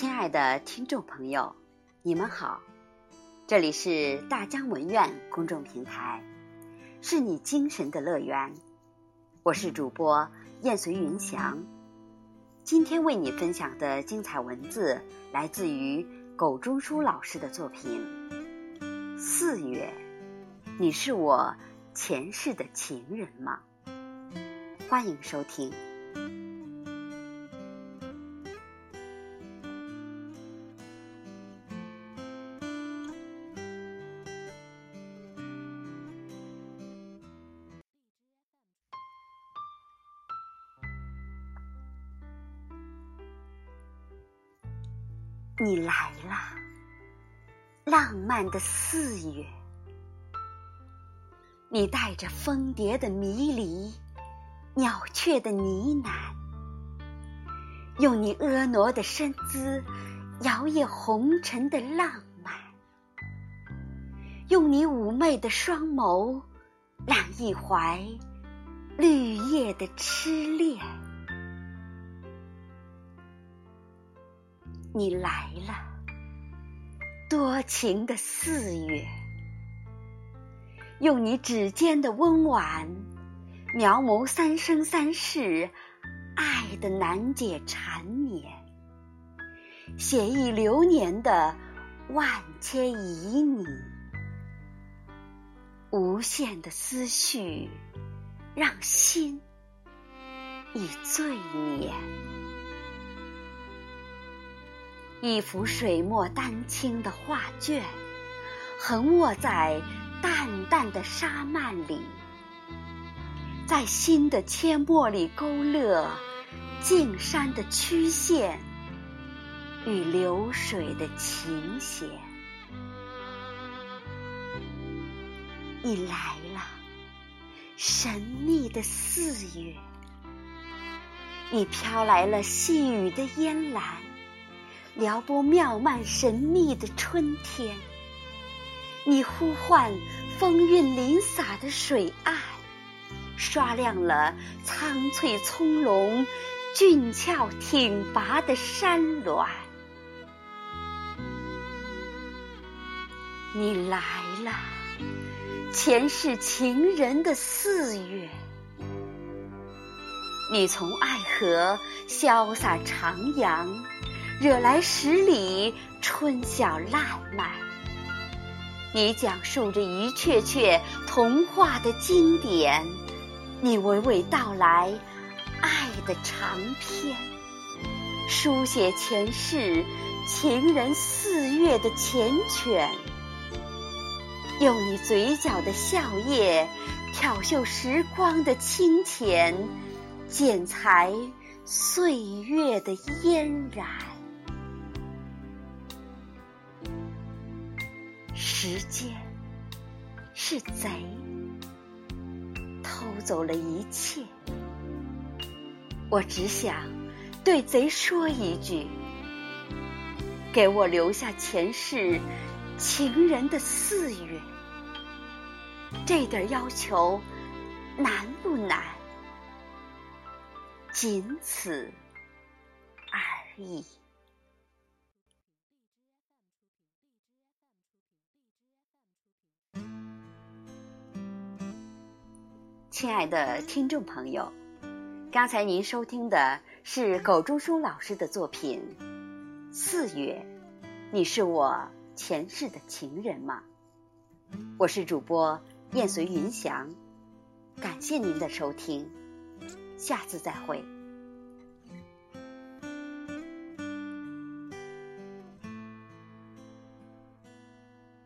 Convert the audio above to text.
亲爱的听众朋友，你们好，这里是大江文苑公众平台，是你精神的乐园。我是主播燕随云翔，今天为你分享的精彩文字来自于苟中枢老师的作品《4月，你是我前世的情人吗》。欢迎收听。你来了，浪漫的4月，你带着蜂蝶的迷离，鸟雀的呢喃，用你婀娜的身姿摇曳红尘的浪漫，用你妩媚的双眸揽一怀绿叶的痴恋。你来了，多情的4月，用你指尖的温婉描摹三生三世爱的难解缠绵，写意流年的万千旖旎，无限的思绪让心已醉眠。一幅水墨丹青的画卷横卧在淡淡的纱幔里，在心的阡陌里勾勒静山的曲线与流水的琴弦。你来了，神秘的4月，你飘来了细雨的嫣然，撩拨妙曼神秘的春天，你呼唤风韵淋洒的水岸，刷亮了苍翠葱茏俊俏挺拔的山峦。你来了，前世情人的4月，你从爱河潇洒徜徉，惹来十里春晓烂漫，你讲述着一阙阙童话的经典，你娓娓道来爱的长篇，书写前世情人4月的缱绻，用你嘴角的笑靥挑绣时光的清浅，剪裁岁月的嫣然。时间是贼，偷走了一切。我只想对贼说一句，给我留下前世情人的4月。这点要求难不难？仅此而已。亲爱的听众朋友，刚才您收听的是苟中枢老师的作品《4月，你是我前世的情人吗》。我是主播燕随云翔，感谢您的收听，下次再会。